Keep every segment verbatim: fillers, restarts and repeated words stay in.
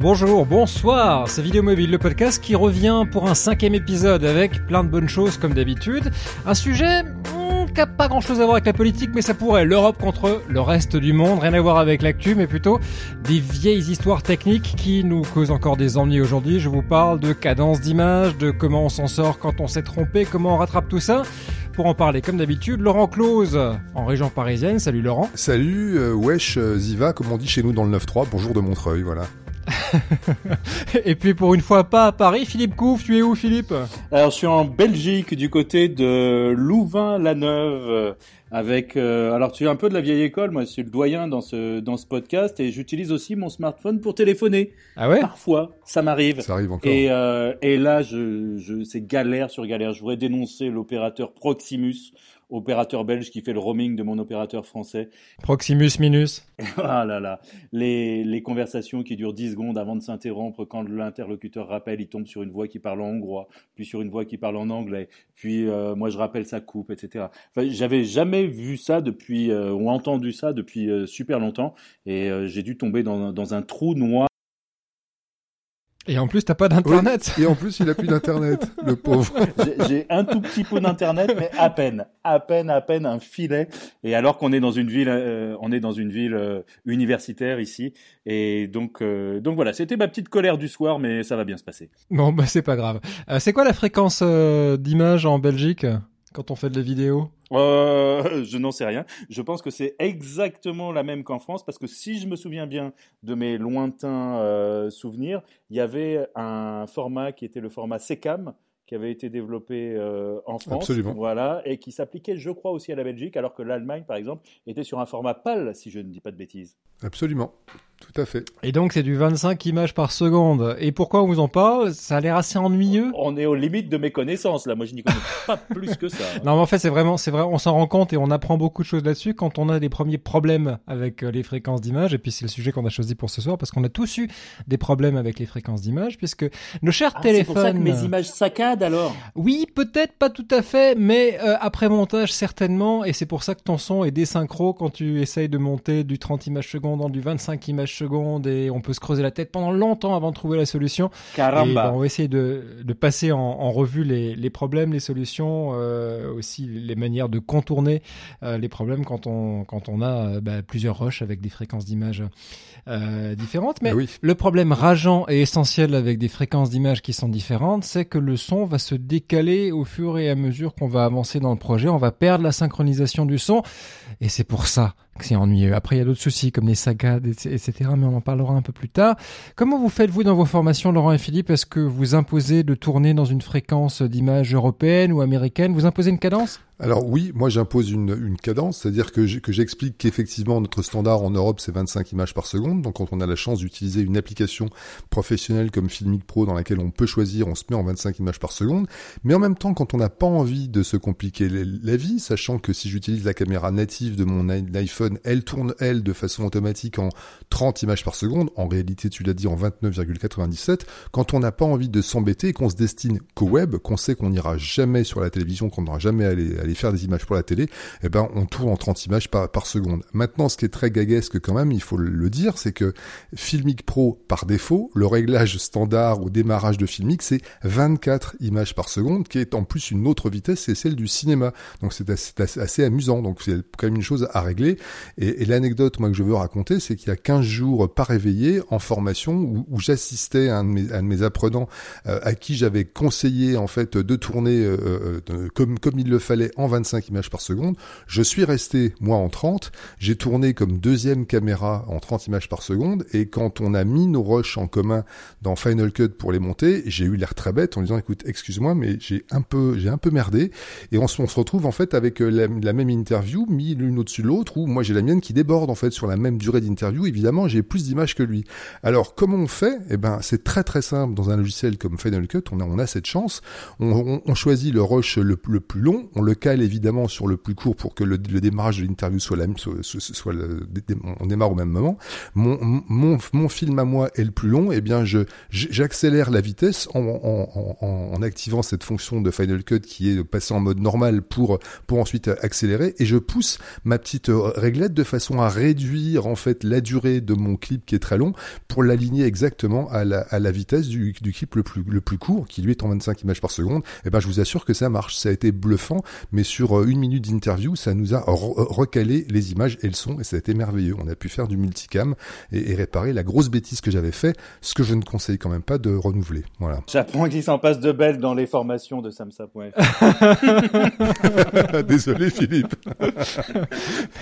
Bonjour, bonsoir, c'est Vidéo Mobile, le podcast qui revient pour un cinquième épisode avec plein de bonnes choses comme d'habitude. Un sujet hmm, qui n'a pas grand chose à voir avec la politique, mais ça pourrait. L'Europe contre le reste du monde, rien à voir avec l'actu, mais plutôt des vieilles histoires techniques qui nous causent encore des ennuis aujourd'hui. Je vous parle de cadence d'image, de comment on s'en sort quand on s'est trompé, comment on rattrape tout ça. Pour en parler, comme d'habitude, Laurent Close, en région parisienne. Salut Laurent. Salut, euh, wesh, euh, Ziva, comme on dit chez nous dans le neuf trois, bonjour de Montreuil, voilà. Et puis pour une fois pas à Paris, Philippe Couff, tu es où Philippe ? Alors je suis en Belgique, du côté de Louvain-la-Neuve, avec, euh, alors tu es un peu de la vieille école, moi je suis le doyen dans ce, dans ce podcast, et j'utilise aussi mon smartphone pour téléphoner. Ah ouais ? Parfois, ça m'arrive. Ça arrive encore. Et, euh, et là, je, je, c'est galère sur galère, je voudrais dénoncer l'opérateur Proximus, opérateur belge qui fait le roaming de mon opérateur français. Proximus minus. Ah là là, les, les conversations qui durent dix secondes avant de s'interrompre, quand l'interlocuteur rappelle, il tombe sur une voix qui parle en hongrois, puis sur une voix qui parle en anglais, puis euh, moi je rappelle, ça coupe, et cetera. Enfin, j'avais jamais vu ça depuis, euh, ou entendu ça depuis euh, super longtemps, et euh, j'ai dû tomber dans, dans un trou noir. Et en plus, t'as pas d'internet. Oui. Et en plus, il a plus d'internet, le pauvre. J'ai, j'ai un tout petit peu d'internet, mais à peine, à peine, à peine un filet. Et alors qu'on est dans une ville, euh, on est dans une ville euh, universitaire ici. Et donc, euh, donc voilà, c'était ma petite colère du soir, mais ça va bien se passer. Bon, bah c'est pas grave. Euh, c'est quoi la fréquence euh, d'image en Belgique quand on fait de la vidéo ? Euh, je n'en sais rien. Je pense que c'est exactement la même qu'en France, parce que si je me souviens bien de mes lointains euh, souvenirs, il y avait un format qui était le format SECAM, qui avait été développé euh, en France. Absolument. Voilà, et qui s'appliquait, je crois, aussi à la Belgique, alors que l'Allemagne, par exemple, était sur un format PAL, si je ne dis pas de bêtises. Absolument. Tout à fait. Et donc, c'est du vingt-cinq images par seconde. Et pourquoi on vous en parle ? Ça a l'air assez ennuyeux. On est aux limites de mes connaissances, là. Moi, je n'y connais pas plus que ça. Non, mais en fait, c'est vraiment, c'est vrai, on s'en rend compte et on apprend beaucoup de choses là-dessus quand on a des premiers problèmes avec les fréquences d'image. Et puis, c'est le sujet qu'on a choisi pour ce soir parce qu'on a tous eu des problèmes avec les fréquences d'image puisque nos chers ah, téléphones... C'est pour ça que mes images saccadent, alors ? Oui, peut-être pas tout à fait, mais euh, après montage, certainement. Et c'est pour ça que ton son est désynchro quand tu essayes de monter du trente images secondes dans du vingt-cinq images secondes et on peut se creuser la tête pendant longtemps avant de trouver la solution. Caramba. Et ben, on va essayer de, de passer en, en revue les, les problèmes, les solutions, euh, aussi les manières de contourner euh, les problèmes quand on, quand on a euh, bah, plusieurs rushs avec des fréquences d'image euh, différentes. Mais, Mais oui. Le problème rageant et essentiel avec des fréquences d'image qui sont différentes, c'est que le son va se décaler au fur et à mesure qu'on va avancer dans le projet. On va perdre la synchronisation du son et c'est pour ça que c'est ennuyeux. Après, il y a d'autres soucis comme les saccades, et cetera, mais on en parlera un peu plus tard. Comment vous faites-vous dans vos formations, Laurent et Philippe ? Est-ce que vous imposez de tourner dans une fréquence d'image européenne ou américaine ? Vous imposez une cadence ? Alors oui, moi j'impose une, une cadence, c'est-à-dire que, je, que j'explique qu'effectivement notre standard en Europe c'est vingt-cinq images par seconde, donc quand on a la chance d'utiliser une application professionnelle comme Filmic Pro dans laquelle on peut choisir, on se met en vingt-cinq images par seconde, mais en même temps quand on n'a pas envie de se compliquer la vie, sachant que si j'utilise la caméra native de mon iPhone, elle tourne elle de façon automatique en trente images par seconde, en réalité tu l'as dit en vingt-neuf virgule quatre-vingt-dix-sept, quand on n'a pas envie de s'embêter et qu'on se destine qu'au web, qu'on sait qu'on n'ira jamais sur la télévision, qu'on n'aura jamais à aller et faire des images pour la télé, eh ben on tourne en trente images par, par seconde. Maintenant, ce qui est très gaguesque quand même, il faut le dire, c'est que Filmic Pro, par défaut, le réglage standard au démarrage de Filmic, c'est vingt-quatre images par seconde, qui est en plus une autre vitesse, c'est celle du cinéma. Donc c'est assez, assez amusant, donc c'est quand même une chose à régler. Et, et l'anecdote moi que je veux raconter, c'est qu'il y a quinze jours pas réveillé, en formation, où, où j'assistais à un de mes, un de mes apprenants euh, à qui j'avais conseillé en fait de tourner euh, de, comme, comme il le fallait, en vingt-cinq images par seconde. Je suis resté, moi, en trente. J'ai tourné comme deuxième caméra en trente images par seconde. Et quand on a mis nos rushs en commun dans Final Cut pour les monter, j'ai eu l'air très bête en disant, écoute, excuse-moi, mais j'ai un peu, j'ai un peu merdé. Et on se, on se retrouve, en fait, avec la, la même interview, mis l'une au-dessus de l'autre, où moi, j'ai la mienne qui déborde, en fait, sur la même durée d'interview. Évidemment, j'ai plus d'images que lui. Alors, comment on fait ? Eh ben, c'est très, très simple. Dans un logiciel comme Final Cut, on a, on a cette chance. On, on, on choisit le rush le, le plus long. On le calme décale évidemment sur le plus court pour que le, le démarrage de l'interview soit la même, soit, soit le, on démarre au même moment. Mon, mon, mon film à moi est le plus long, et bien je, j'accélère la vitesse en, en, en, en activant cette fonction de Final Cut qui est de passer en mode normal pour, pour ensuite accélérer, et je pousse ma petite réglette de façon à réduire en fait la durée de mon clip qui est très long pour l'aligner exactement à la, à la vitesse du, du clip le plus, le plus court qui lui est en vingt-cinq images par seconde. Et ben je vous assure que ça marche, ça a été bluffant, mais sur une minute d'interview ça nous a recalé les images et le son et ça a été merveilleux. On a pu faire du multicam et, et réparer la grosse bêtise que j'avais fait, ce que je ne conseille quand même pas de renouveler. Voilà. J'apprends qu'il s'en passe de belles dans les formations de Samsa point F R. Désolé Philippe.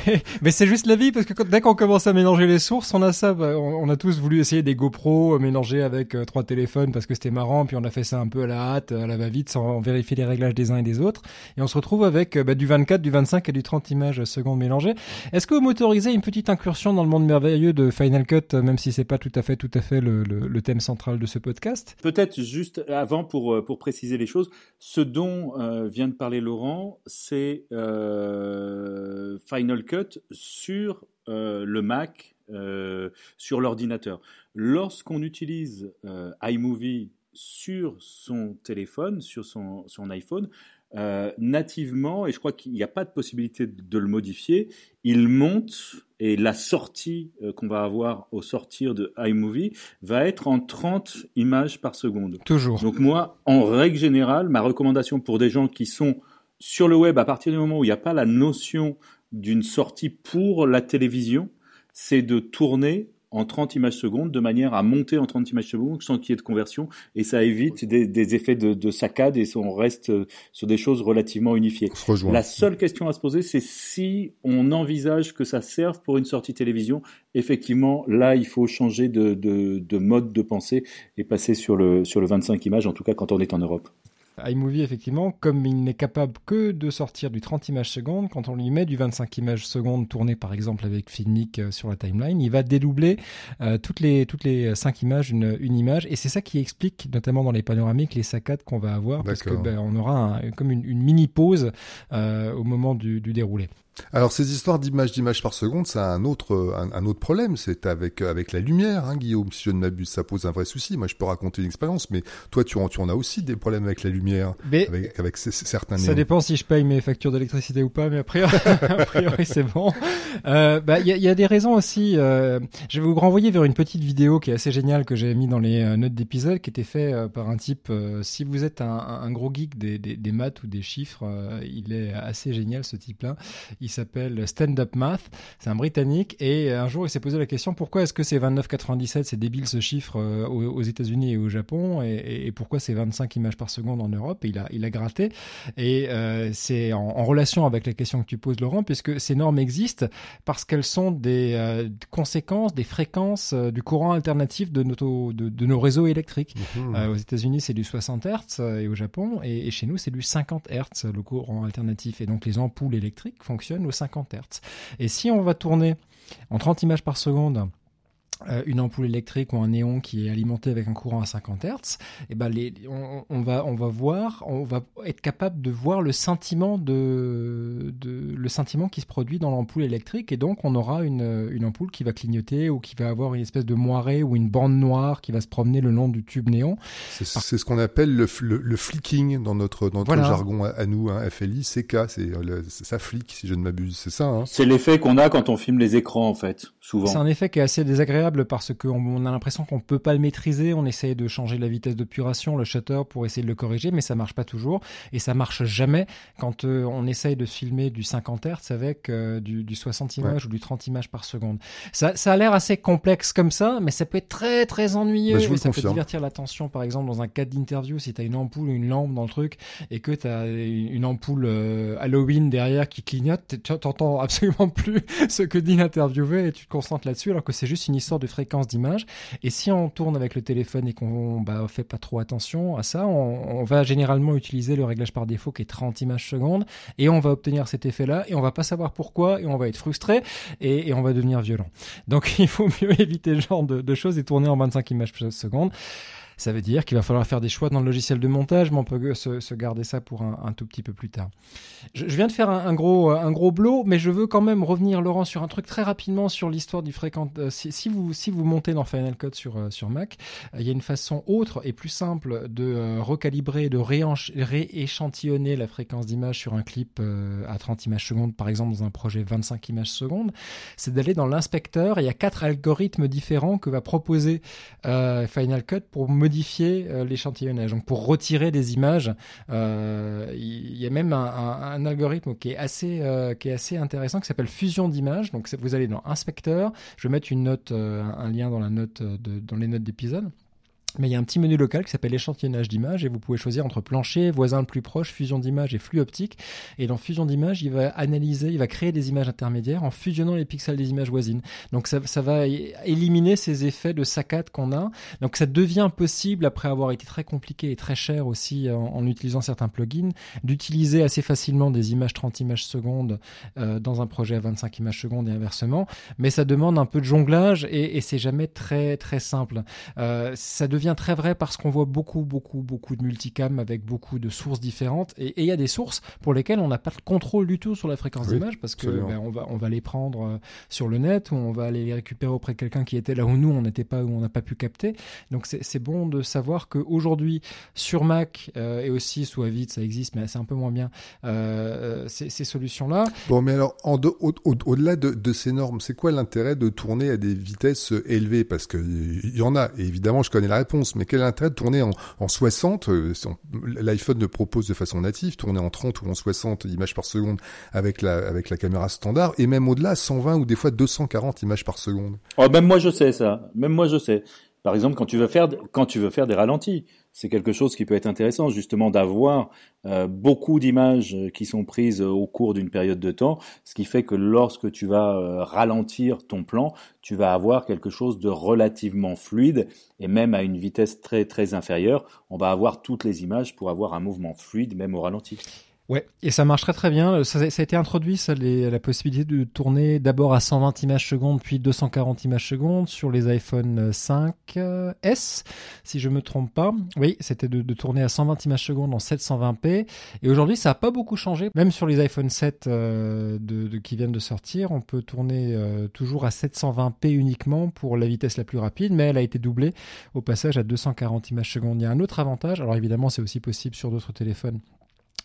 mais, mais c'est juste la vie, parce que quand, dès qu'on commence à mélanger les sources, on a ça, on, on a tous voulu essayer des GoPro mélangés avec euh, trois téléphones parce que c'était marrant, puis on a fait ça un peu à la hâte, à la va-vite, sans vérifier les réglages des uns et des autres, et on se retrouve avec euh, bah, du vingt-quatre, du vingt-cinq et du trente images secondes mélangées. Est-ce que vous m'autorisez une petite incursion dans le monde merveilleux de Final Cut, même si c'est pas tout à fait, tout à fait le, le, le thème central de ce podcast? Peut-être juste avant pour, pour préciser les choses, ce dont euh, vient de parler Laurent, c'est euh, Final Cut sur euh, le Mac, euh, sur l'ordinateur. Lorsqu'on utilise euh, iMovie sur son téléphone, sur son, son iPhone, euh, nativement, et je crois qu'il n'y a pas de possibilité de, de le modifier, il monte, et la sortie euh, qu'on va avoir au sortir de iMovie va être en trente images par seconde. Toujours. Donc moi, en règle générale, ma recommandation pour des gens qui sont sur le web, à partir du moment où il n'y a pas la notion d'une sortie pour la télévision, c'est de tourner en trente images secondes, de manière à monter en trente images secondes sans qu'il y ait de conversion, et ça évite des, des effets de, de saccade, et on reste sur des choses relativement unifiées. La seule question à se poser, c'est si on envisage que ça serve pour une sortie télévision. Effectivement, là, il faut changer de, de, de mode de pensée et passer sur le, sur le vingt-cinq images, en tout cas quand on est en Europe. iMovie, effectivement, comme il n'est capable que de sortir du trente images secondes, quand on lui met du vingt-cinq images secondes tournées par exemple avec Filmic euh, sur la timeline, il va dédoubler euh, toutes les toutes les cinq images une, une image, et c'est ça qui explique notamment dans les panoramiques les saccades qu'on va avoir. D'accord. Parce que ben, on aura un, comme une, une mini pause euh, au moment du, du déroulé. Alors ces histoires d'images d'images par seconde, ça a un autre un, un autre problème, c'est avec avec la lumière, hein, Guillaume. Si je ne m'abuse, ça pose un vrai souci. Moi, je peux raconter une expérience, mais toi, tu en tu en as aussi des problèmes avec la lumière, mais avec avec c- c- certains. Ça néons. Dépend si je paye mes factures d'électricité ou pas, mais a priori, a priori c'est bon. Euh, bah il y a, y a des raisons aussi. Euh, je vais vous renvoyer vers une petite vidéo qui est assez géniale que j'ai mis dans les notes d'épisode, qui était fait euh, par un type. Euh, si vous êtes un, un gros geek des, des des maths ou des chiffres, euh, il est assez génial ce type-là. Il Il s'appelle Stand Up Math, c'est un Britannique, et un jour il s'est posé la question pourquoi est-ce que c'est vingt-neuf virgule quatre-vingt-dix-sept, c'est débile ce chiffre euh, aux, aux États-Unis et au Japon, et, et, et pourquoi c'est vingt-cinq images par seconde en Europe, et il a, il a gratté, et euh, c'est en, en relation avec la question que tu poses Laurent, puisque ces normes existent parce qu'elles sont des euh, conséquences, des fréquences euh, du courant alternatif de, notre, de, de nos réseaux électriques. Mmh. Euh, aux États-Unis c'est du soixante hertz, et au Japon, et, et chez nous c'est du cinquante hertz le courant alternatif, et donc les ampoules électriques fonctionnent aux cinquante hertz. Et si on va tourner en trente images par seconde Euh, une ampoule électrique ou un néon qui est alimenté avec un courant à cinquante hertz, et ben les, on, on va on va voir, on va être capable de voir le scintillement de, de le scintillement qui se produit dans l'ampoule électrique, et donc on aura une une ampoule qui va clignoter ou qui va avoir une espèce de moirée ou une bande noire qui va se promener le long du tube néon. C'est, c'est ce qu'on appelle le le, le flicking dans notre dans notre voilà. jargon à, à nous, hein, F L I, C K, c'est le, ça flic si je ne m'abuse, c'est ça. Hein. C'est l'effet qu'on a quand on filme les écrans en fait, souvent. C'est un effet qui est assez désagréable, parce qu'on a l'impression qu'on ne peut pas le maîtriser. On essaye de changer la vitesse d'obturation, le shutter, pour essayer de le corriger, mais ça ne marche pas toujours, et ça ne marche jamais quand euh, on essaye de filmer du cinquante hertz avec euh, du, du soixante images, ouais, ou du trente images par seconde. Ça, ça a l'air assez complexe comme ça, mais ça peut être très très ennuyeux, bah, je vous et ça confirme. Peut divertir l'attention. Par exemple, dans un cadre d'interview, si tu as une ampoule ou une lampe dans le truc et que tu as une ampoule euh, Halloween derrière qui clignote, tu n'entends absolument plus ce que dit l'interviewé, et tu te concentres là-dessus, alors que c'est juste une histoire de fréquence d'image. Et si on tourne avec le téléphone et qu'on bah, fait pas trop attention à ça, on, on va généralement utiliser le réglage par défaut qui est trente images secondes, et on va obtenir cet effet là, et on va pas savoir pourquoi, et on va être frustré, et, et on va devenir violent. Donc il faut mieux éviter ce genre de, de choses et tourner en vingt-cinq images secondes. Ça veut dire qu'il va falloir faire des choix dans le logiciel de montage, mais on peut se, se garder ça pour un, un tout petit peu plus tard. Je, je viens de faire un, un, gros, un gros blow, mais je veux quand même revenir, Laurent, sur un truc très rapidement sur l'histoire du fréquent. Euh, si, si, vous, si vous montez dans Final Cut sur, euh, sur Mac, il euh, y a une façon autre et plus simple de euh, recalibrer, de rééchantillonner la fréquence d'image sur un clip euh, à trente images secondes, par exemple dans un projet vingt-cinq images secondes, c'est d'aller dans l'inspecteur. Il y a quatre algorithmes différents que va proposer euh, Final Cut pour modifier euh, l'échantillonnage, donc pour retirer des images. Euh, il y a même un, un, un algorithme qui est assez, euh, qui est assez intéressant, qui s'appelle fusion d'images. Donc vous allez dans inspecteur, je vais mettre une note, euh, un lien dans la note de, dans les notes d'épisode. Mais il y a un petit menu local qui s'appelle échantillonnage d'images et vous pouvez choisir entre plancher, voisin le plus proche, fusion d'images et flux optique. Et dans fusion d'images, il va analyser, il va créer des images intermédiaires en fusionnant les pixels des images voisines. Donc ça, ça va éliminer ces effets de saccade qu'on a. Donc ça devient possible, après avoir été très compliqué et très cher aussi en, en utilisant certains plugins, d'utiliser assez facilement des images trente images secondes euh, dans un projet à vingt-cinq images secondes et inversement. Mais ça demande un peu de jonglage et, et c'est jamais très très simple. Euh, ça devient devient très vrai parce qu'on voit beaucoup, beaucoup, beaucoup de multicam avec beaucoup de sources différentes et il y a des sources pour lesquelles on n'a pas de contrôle du tout sur la fréquence oui, d'image parce que ben, on va, on va les prendre sur le net ou on va aller les récupérer auprès de quelqu'un qui était là où nous on n'était pas, où on n'a pas pu capter. Donc c'est, c'est bon de savoir qu'aujourd'hui sur Mac euh, et aussi sous Avid ça existe mais c'est un peu moins bien euh, ces, ces solutions-là. Bon mais alors en de, au, au, au-delà de, de ces normes, c'est quoi l'intérêt de tourner à des vitesses élevées? Parce qu'il y en a et évidemment je connais la réponse, mais quel intérêt de tourner en, en soixante? L'iPhone le propose de façon native, tourner en trente ou en soixante images par seconde avec la, avec la caméra standard, et même au-delà, cent vingt ou des fois deux cent quarante images par seconde. Oh, même moi je sais ça, même moi je sais. Par exemple, quand tu veux faire, quand tu veux faire des ralentis, c'est quelque chose qui peut être intéressant, justement, d'avoir euh, beaucoup d'images qui sont prises au cours d'une période de temps, ce qui fait que lorsque tu vas euh, ralentir ton plan, tu vas avoir quelque chose de relativement fluide et même à une vitesse très très inférieure, on va avoir toutes les images pour avoir un mouvement fluide, même au ralenti. Ouais, et ça marche très très bien. Ça, ça a été introduit, ça, les, la possibilité de tourner d'abord à cent vingt images secondes, puis deux cent quarante images secondes sur les iPhone cinq S, si je me trompe pas. Oui, c'était de, de tourner à cent vingt images secondes en sept cent vingt p. Et aujourd'hui, ça a pas beaucoup changé. Même sur les iPhone sept euh, de, de, qui viennent de sortir, on peut tourner euh, toujours à sept cent vingt p uniquement pour la vitesse la plus rapide, mais elle a été doublée au passage à deux cent quarante images secondes. Il y a un autre avantage. Alors évidemment, c'est aussi possible sur d'autres téléphones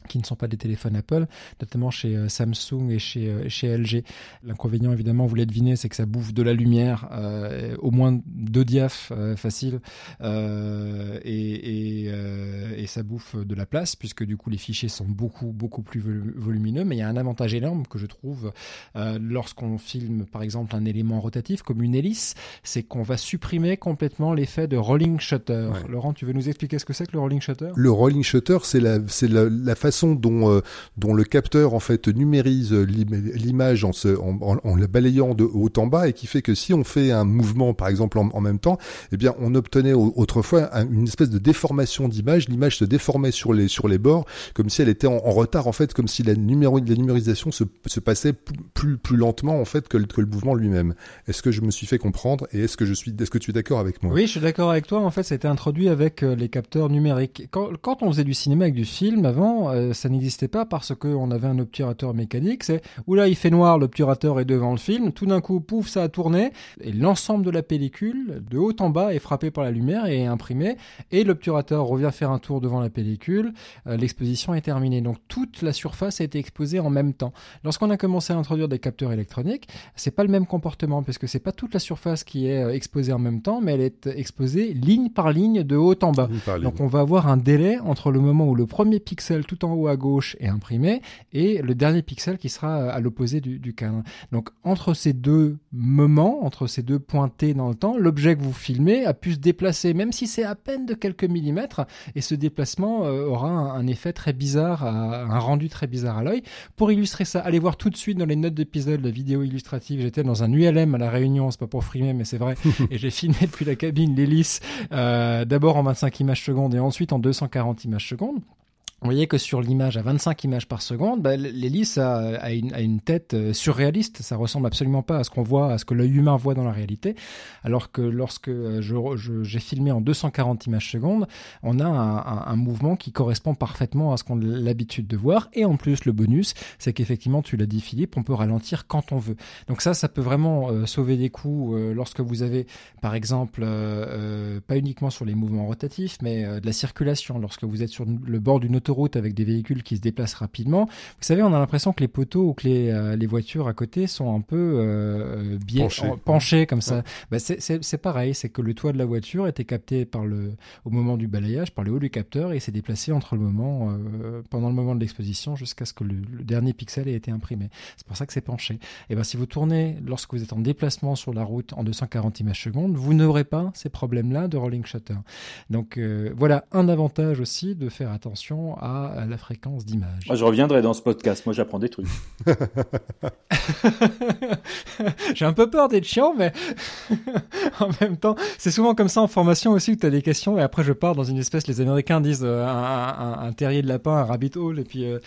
qui ne sont pas des téléphones Apple, notamment chez Samsung et chez, chez L G. L'inconvénient, évidemment, vous l'avez deviné, c'est que ça bouffe de la lumière, euh, au moins deux diaphs euh, facile, euh, et, et, euh, et ça bouffe de la place, puisque du coup, les fichiers sont beaucoup, beaucoup plus volumineux. Mais il y a un avantage énorme que je trouve euh, lorsqu'on filme, par exemple, un élément rotatif, comme une hélice, c'est qu'on va supprimer complètement l'effet de rolling shutter. Ouais. Laurent, tu veux nous expliquer ce que c'est que le rolling shutter ? Le rolling shutter, c'est la, c'est la, la façon Dont, euh, dont le capteur en fait numérise l'image en, se, en, en, en la balayant de haut en bas et qui fait que si on fait un mouvement par exemple en, en même temps, eh bien on obtenait autrefois un, une espèce de déformation d'image. L'image se déformait sur les sur les bords comme si elle était en, en retard en fait, comme si la, numéro, la numérisation se, se passait plus plus lentement en fait que le, que le mouvement lui-même. Est-ce que je me suis fait comprendre et est-ce que je suis est-ce que tu es d'accord avec moi? Oui, je suis d'accord avec toi. En fait, ça a été introduit avec les capteurs numériques. Quand, quand on faisait du cinéma avec du film avant, euh, ça n'existait pas parce qu'on avait un obturateur mécanique. C'est oula, il fait noir, l'obturateur est devant le film, tout d'un coup pouf, ça a tourné et l'ensemble de la pellicule de haut en bas est frappé par la lumière et est imprimé et l'obturateur revient faire un tour devant la pellicule, euh, l'exposition est terminée. Donc toute la surface a été exposée en même temps. Lorsqu'on a commencé à introduire des capteurs électroniques, c'est pas le même comportement parce que c'est pas toute la surface qui est exposée en même temps, mais elle est exposée ligne par ligne de haut en bas. Donc on va avoir un délai entre le moment où le premier pixel tout en haut à gauche est imprimé et le dernier pixel qui sera à l'opposé du, du cadre. Donc entre ces deux moments, entre ces deux pointés dans le temps, l'objet que vous filmez a pu se déplacer, même si c'est à peine de quelques millimètres, et ce déplacement euh, aura un, un effet très bizarre, à, un rendu très bizarre à l'œil. Pour illustrer ça, allez voir tout de suite dans les notes d'épisode la vidéo illustrative. J'étais dans un U L M à La Réunion, c'est pas pour frimer mais c'est vrai, et j'ai filmé depuis la cabine l'hélice, euh, d'abord en vingt-cinq images secondes et ensuite en deux cent quarante images secondes. vous voyez que sur l'image à vingt-cinq images par seconde, bah, l'hélice a, a, une, a une tête surréaliste. Ça ressemble absolument pas à ce qu'on voit, à ce que l'œil humain voit dans la réalité. Alors que lorsque je, je, j'ai filmé en deux cent quarante images secondes, on a un, un, un mouvement qui correspond parfaitement à ce qu'on a l'habitude de voir. Et en plus, le bonus, c'est qu'effectivement, tu l'as dit Philippe, on peut ralentir quand on veut. Donc ça, ça peut vraiment euh, sauver des coups euh, lorsque vous avez, par exemple, euh, euh, pas uniquement sur les mouvements rotatifs, mais euh, de la circulation. Lorsque vous êtes sur le bord d'une autoroute, route avec des véhicules qui se déplacent rapidement. Vous savez, on a l'impression que les poteaux ou que les, euh, les voitures à côté sont un peu euh, biais, penchés. En, penchés comme ça. Ouais. Bah c'est, c'est, c'est pareil, c'est que le toit de la voiture était capté par le, au moment du balayage par le haut du capteur et s'est déplacé entre le moment, euh, pendant le moment de l'exposition jusqu'à ce que le, le dernier pixel ait été imprimé. C'est pour ça que c'est penché. Et ben, si vous tournez lorsque vous êtes en déplacement sur la route en deux cent quarante images secondes, vous n'aurez pas ces problèmes-là de rolling shutter. Donc euh, voilà un avantage aussi de faire attention à à la fréquence d'image. Moi, je reviendrai dans ce podcast. Moi, j'apprends des trucs. J'ai un peu peur d'être chiant, mais en même temps, c'est souvent comme ça en formation aussi où tu as des questions et après, je pars dans une espèce, les Américains disent euh, un, un, un terrier de lapin, un rabbit hole, et puis euh,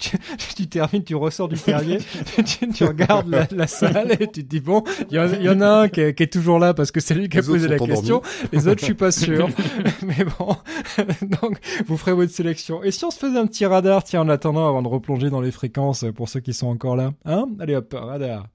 tu, tu termines, tu ressors du terrier, tu, tu regardes la, la salle et tu te dis bon, il y, y en a un qui est, qui est toujours là parce que c'est lui qui a les posé la question. Les autres, je suis pas sûr. Mais bon, donc, vous ferez votre sélection. Et si on se faisait un petit radar, tiens, en attendant, avant de replonger dans les fréquences pour ceux qui sont encore là, hein ? Allez hop, radar.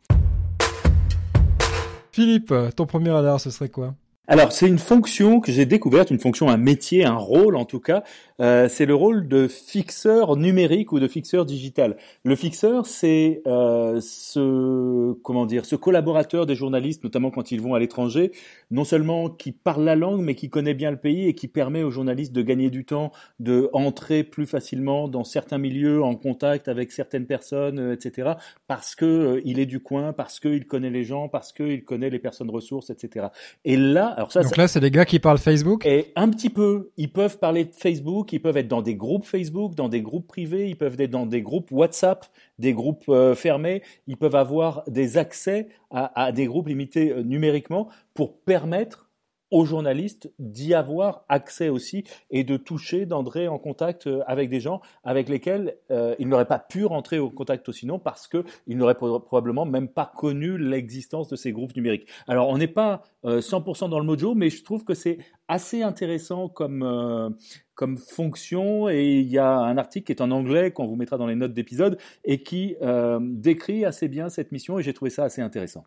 Philippe, ton premier radar, ce serait quoi ? Alors, c'est une fonction que j'ai découverte, une fonction, un métier, un rôle en tout cas. Euh, c'est le rôle de fixeur numérique ou de fixeur digital. Le fixeur, c'est euh, ce comment dire, ce collaborateur des journalistes, notamment quand ils vont à l'étranger, non seulement qui parle la langue, mais qui connaît bien le pays et qui permet aux journalistes de gagner du temps, de entrer plus facilement dans certains milieux, en contact avec certaines personnes, et cetera. Parce que euh, il est du coin, parce que il connaît les gens, parce que il connaît les personnes ressources, et cetera. Et là Alors ça, Donc là, ça... c'est des gars qui parlent Facebook ? Et un petit peu. Ils peuvent parler de Facebook, ils peuvent être dans des groupes Facebook, dans des groupes privés, ils peuvent être dans des groupes WhatsApp, des groupes euh, fermés, ils peuvent avoir des accès à, à des groupes limités euh, numériquement pour permettre aux journalistes d'y avoir accès aussi et de toucher, d'entrer en contact avec des gens avec lesquels euh, ils n'auraient pas pu rentrer en contact aussi non parce que ils n'auraient probablement même pas connu l'existence de ces groupes numériques. Alors on n'est pas euh, cent pour cent dans le mojo, mais je trouve que c'est assez intéressant comme euh, comme fonction, et il y a un article qui est en anglais qu'on vous mettra dans les notes d'épisode et qui euh, décrit assez bien cette mission, et j'ai trouvé ça assez intéressant.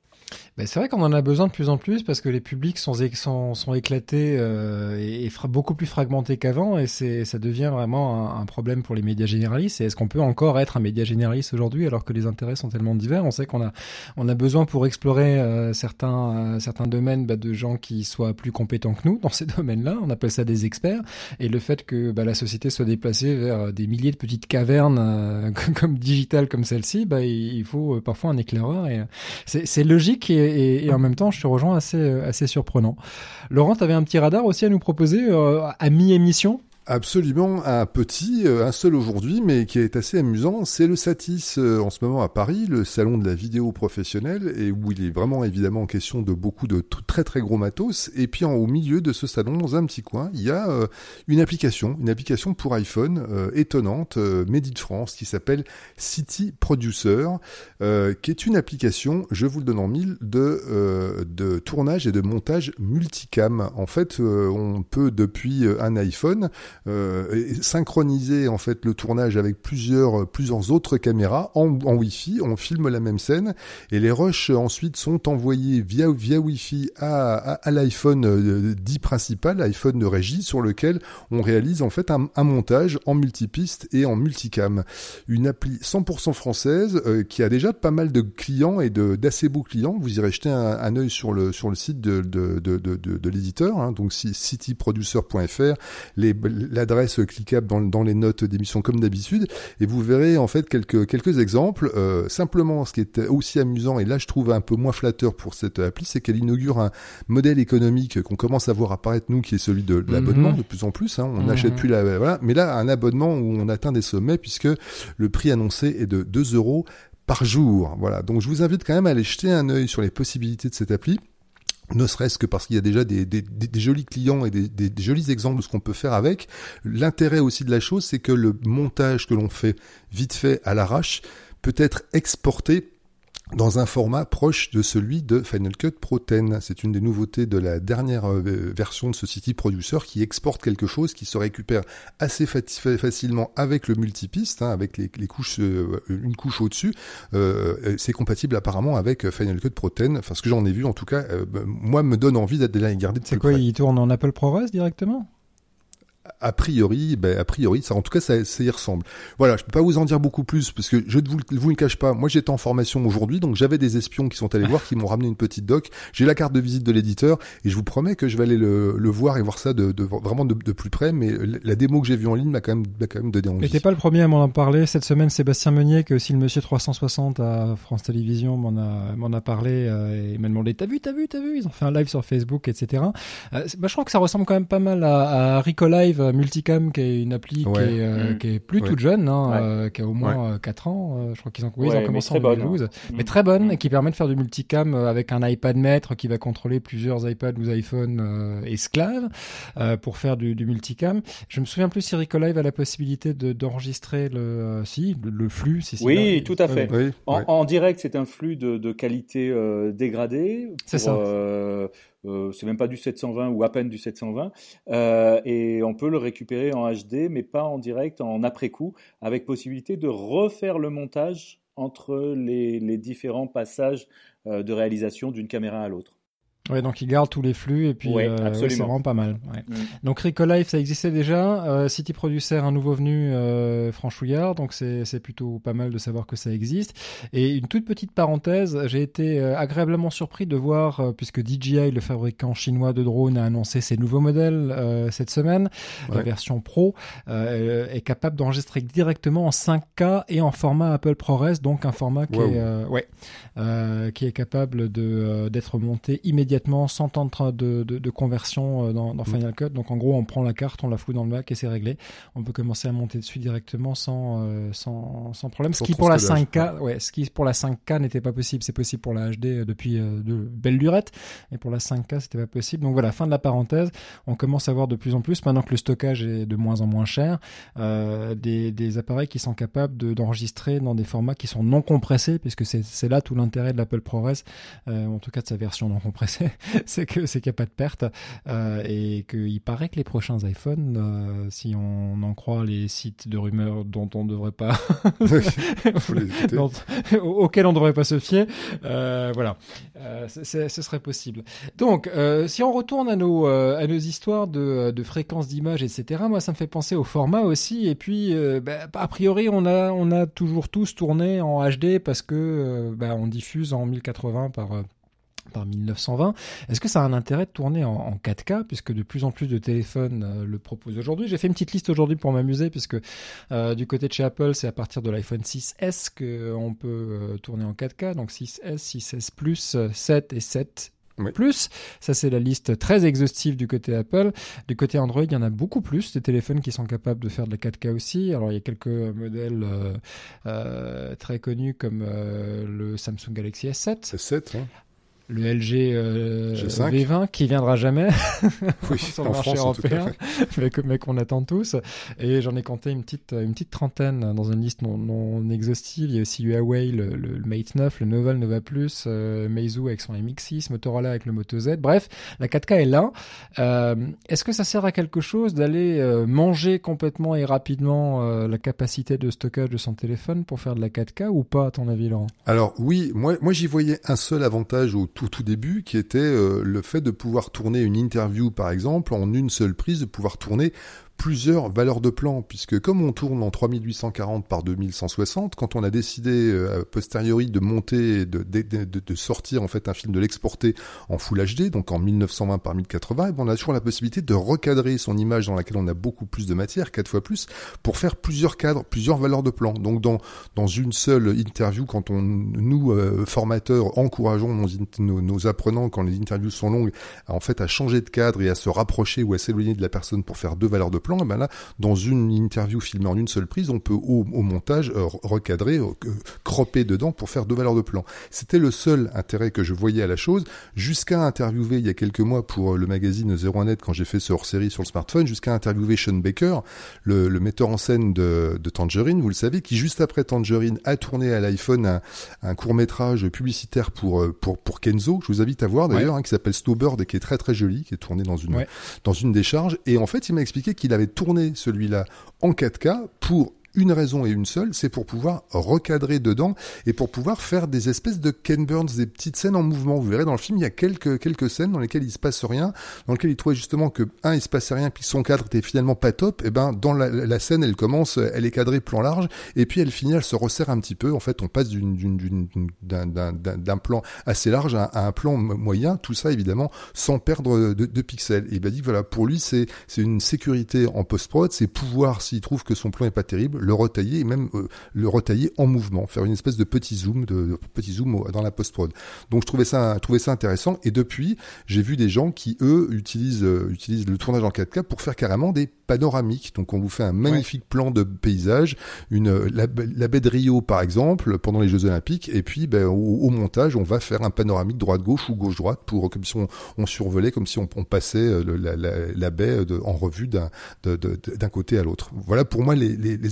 Ben c'est vrai qu'on en a besoin de plus en plus parce que les publics sont sont, sont éclatés euh, et, et fra- beaucoup plus fragmentés qu'avant, et c'est ça devient vraiment un, un problème pour les médias généralistes. Et est-ce qu'on peut encore être un média généraliste aujourd'hui alors que les intérêts sont tellement divers ? On sait qu'on a on a besoin pour explorer euh, certains euh, certains domaines bah, de gens qui soient plus compétents que nous dans ces domaines-là. On appelle ça des experts, et le fait que bah, la société soit déplacée vers des milliers de petites cavernes euh, comme, comme digitales comme celle-ci, bah, il, il faut parfois un éclaireur. Et, euh, c'est, c'est logique et, et, et en même temps, je te rejoins, assez, assez surprenant. Laurent, tu avais un petit radar aussi à nous proposer euh, à mi-émission ? Absolument, un petit, un seul aujourd'hui, mais qui est assez amusant, c'est le SATIS, en ce moment à Paris, le salon de la vidéo professionnelle, et où il est vraiment évidemment question de beaucoup de tout, très très gros matos, et puis en, au milieu de ce salon, dans un petit coin, il y a euh, une application, une application pour iPhone, euh, étonnante, euh, made in France, qui s'appelle City Producer, euh, qui est une application, je vous le donne en mille, de, euh, de tournage et de montage multicam. En fait, euh, on peut, depuis un iPhone, Euh, et synchroniser en fait le tournage avec plusieurs plusieurs autres caméras en, en Wi-Fi. On filme la même scène et les rushs ensuite sont envoyés via via Wi-Fi à à, à l'iPhone dit principal, l'iPhone de régie, sur lequel on réalise en fait un, un montage en multipiste et en multicam. Une appli cent pour cent française euh, qui a déjà pas mal de clients et de d'assez beaux clients. Vous irez jeter un, un œil sur le sur le site de de de de, de, de l'éditeur, hein, donc city producer point f r. Les l'adresse cliquable dans, dans les notes d'émission comme d'habitude, et vous verrez en fait quelques, quelques exemples. Euh, simplement, ce qui est aussi amusant, et là je trouve un peu moins flatteur pour cette appli, c'est qu'elle inaugure un modèle économique qu'on commence à voir apparaître nous, qui est celui de, de l'abonnement de plus en plus, hein, on n'achète plus la... Voilà. Mais là, un abonnement où on atteint des sommets, puisque le prix annoncé est de deux euros par jour. Voilà. Donc je vous invite quand même à aller jeter un œil sur les possibilités de cette appli. ne serait-ce que parce qu'il y a déjà des, des, des, des jolis clients et des, des, des jolis exemples de ce qu'on peut faire avec. L'intérêt aussi de la chose, c'est que le montage que l'on fait vite fait à l'arrache peut être exporté dans un format proche de celui de Final Cut Pro X. C'est une des nouveautés de la dernière version de ce City Producer qui exporte quelque chose qui se récupère assez facilement avec le multipiste, hein, avec les, les couches, euh, une couche au-dessus. Euh, c'est compatible apparemment avec Final Cut Pro X. Enfin, ce que j'en ai vu en tout cas, euh, moi me donne envie d'être là et garder de plus près. C'est quoi, il tourne en Apple ProRes directement ? A priori, ben, a priori, ça, en tout cas, ça, ça y ressemble. Voilà, je peux pas vous en dire beaucoup plus, parce que je ne vous, vous le cache pas. Moi, j'étais en formation aujourd'hui, donc j'avais des espions qui sont allés voir, qui m'ont ramené une petite doc. J'ai la carte de visite de l'éditeur, et je vous promets que je vais aller le, le voir et voir ça de, de vraiment de, de plus près, mais la démo que j'ai vue en ligne m'a quand même, m'a quand même donné envie. Et t'es pas le premier à m'en parler. Cette semaine, Sébastien Meunier, que si le monsieur trois cent soixante à France Télévisions m'en a, m'en a parlé, euh, et m'a demandé, t'as vu, t'as vu, t'as vu? Ils ont fait un live sur Facebook, et cetera. Euh, bah, je crois que ça ressemble quand même pas mal à, à Ricola Multicam, qui est une appli, ouais, qui, est, euh, mmh. qui est plus ouais. toute jeune, hein, ouais. euh, qui a au moins ouais. quatre ans, euh, je crois qu'ils ont, oui, ouais, ils ont commencé en deux mille douze, bonne, hein. mais très bonne, mmh. et qui permet de faire du multicam avec un iPad maître qui va contrôler plusieurs iPads ou iPhones euh, esclaves euh, pour faire du, du multicam. Je me souviens plus si Ricolive a la possibilité de, d'enregistrer le, euh, si, le, le flux. Si c'est oui, là, tout à fait. Oui, en, oui. en direct, c'est un flux de, de qualité euh, dégradée. Pour, c'est ça. Euh, Euh, c'est même pas du sept cent vingt ou à peine du sept cent vingt, euh, et on peut le récupérer en H D, mais pas en direct, en après-coup, avec possibilité de refaire le montage entre les, les différents passages euh, de réalisation d'une caméra à l'autre. Ouais, donc il garde tous les flux et puis ouais, euh, ouais, c'est vraiment pas mal. Ouais. Mmh. Donc Ricolive, ça existait déjà. Euh, City Producer, un nouveau venu, euh, franchouillard, donc c'est c'est plutôt pas mal de savoir que ça existe. Et une toute petite parenthèse, j'ai été euh, agréablement surpris de voir, euh, puisque D J I, le fabricant chinois de drones, a annoncé ses nouveaux modèles euh, cette semaine, ouais. la version Pro, euh, est capable d'enregistrer directement en cinq K et en format Apple ProRes, donc un format qui wow. est euh, ouais euh, qui est capable de euh, d'être monté immédiatement. Sans temps de, de, de conversion dans, dans Final Cut. Donc en gros, on prend la carte, on la fout dans le bac et c'est réglé. On peut commencer à monter dessus directement sans, euh, sans, sans problème. Ce qui, pour la cinq K, ouais, ce qui pour la cinq K n'était pas possible. C'est possible pour la H D depuis euh, de belles lurettes, mais pour la cinq K, c'était pas possible. Donc voilà, fin de la parenthèse. On commence à voir de plus en plus, maintenant que le stockage est de moins en moins cher, euh, des, des appareils qui sont capables de, d'enregistrer dans des formats qui sont non compressés, puisque c'est, c'est là tout l'intérêt de l'Apple ProRes, euh, en tout cas de sa version non compressée. c'est que c'est qu'il n'y a pas de perte, euh, et qu'il paraît que les prochains iPhones, euh, si on en croit les sites de rumeurs dont on ne devrait pas dont, auxquels on ne devrait pas se fier, euh, voilà, euh, c'est, c'est, ce serait possible. Donc euh, si on retourne à nos, euh, à nos histoires de, de fréquences d'images, etc., moi ça me fait penser au format aussi. Et puis euh, bah, a priori on a, on a toujours tous tourné en H D parce que euh, bah, on diffuse en mille quatre-vingts par euh, par mille neuf cent vingt. Est-ce que ça a un intérêt de tourner en, en quatre K, puisque de plus en plus de téléphones euh, le proposent aujourd'hui? J'ai fait une petite liste aujourd'hui pour m'amuser, puisque euh, du côté de chez Apple, c'est à partir de l'iPhone six S qu'on euh, peut euh, tourner en quatre K, donc six S, six S plus, sept et sept. Oui. Plus, ça c'est la liste très exhaustive du côté Apple. Du côté Android, il y en a beaucoup plus, des téléphones qui sont capables de faire de la quatre K aussi. Alors il y a quelques modèles euh, euh, très connus comme euh, le Samsung Galaxy S sept. S sept, hein. Le L G euh, V vingt qui viendra jamais oui, sur le marché France, européen, mais, mais qu'on attend tous. Et j'en ai compté une petite, une petite trentaine dans une liste non, non exhaustive. Il y a aussi Huawei, le, le Mate neuf, le Nova, le Nova Plus, euh, Meizu avec son M X six, Motorola avec le Moto Z. Bref, la quatre K est là. Euh, est-ce que ça sert à quelque chose d'aller euh, manger complètement et rapidement euh, la capacité de stockage de son téléphone pour faire de la quatre K ou pas, à ton avis, Laurent? Alors oui, moi, moi j'y voyais un seul avantage au tout tout début, qui était euh, le fait de pouvoir tourner une interview par exemple en une seule prise, de pouvoir tourner plusieurs valeurs de plan, puisque comme on tourne en trois mille huit cent quarante par deux mille cent soixante, quand on a décidé euh, a posteriori de monter, de, de, de, de sortir en fait un film, de l'exporter en Full H D, donc en mille neuf cent vingt par mille quatre-vingts, et ben on a toujours la possibilité de recadrer son image dans laquelle on a beaucoup plus de matière, quatre fois plus, pour faire plusieurs cadres, plusieurs valeurs de plan. Donc dans dans une seule interview, quand on nous euh, formateurs encourageons nos, nos, nos apprenants, quand les interviews sont longues, à, en fait à changer de cadre et à se rapprocher ou à s'éloigner de la personne pour faire deux valeurs de plan, et ben là, dans une interview filmée en une seule prise, on peut au, au montage euh, recadrer, euh, cropper dedans pour faire deux valeurs de plan. C'était le seul intérêt que je voyais à la chose, jusqu'à interviewer il y a quelques mois pour le magazine zéro un net, quand j'ai fait ce hors-série sur le smartphone, jusqu'à interviewer Sean Baker, le, le metteur en scène de, de Tangerine, vous le savez, qui juste après Tangerine a tourné à l'iPhone un, un court-métrage publicitaire pour, pour, pour Kenzo, je vous invite à voir d'ailleurs, ouais. hein, qui s'appelle Snowbird et qui est très très joli, qui est tourné dans une, ouais. dans une décharge, et en fait il m'a expliqué qu'il avait tourné celui-là en quatre K pour une raison et une seule, c'est pour pouvoir recadrer dedans et pour pouvoir faire des espèces de Ken Burns, des petites scènes en mouvement. Vous verrez dans le film, il y a quelques quelques scènes dans lesquelles il se passe rien, dans lesquelles il trouvait justement que un il se passait rien, puis son cadre était finalement pas top. Et ben dans la, la scène, elle commence, elle est cadrée plan large, et puis elle finit, elle se resserre un petit peu. En fait, on passe d'une d'une d'une, d'une d'un, d'un d'un plan assez large à, à un plan moyen. Tout ça évidemment sans perdre de, de pixels. Et ben dit voilà, pour lui c'est c'est une sécurité en post-prod, c'est pouvoir s'il trouve que son plan est pas terrible, le retailler et même euh, le retailler en mouvement, faire une espèce de petit zoom, de, de petit zoom dans la post-prod. Donc je trouvais ça, trouvais ça intéressant. Et depuis, j'ai vu des gens qui eux utilisent, euh, utilisent le tournage en quatre K pour faire carrément des panoramiques. Donc on vous fait un magnifique ouais. plan de paysage, une la, la baie de Rio par exemple pendant les Jeux Olympiques. Et puis ben, au, au montage, on va faire un panoramique droite-gauche ou gauche-droite pour comme si on, on survolait, comme si on, on passait le, la, la, la baie de, en revue d'un, de, de, d'un côté à l'autre. Voilà pour moi les, les, les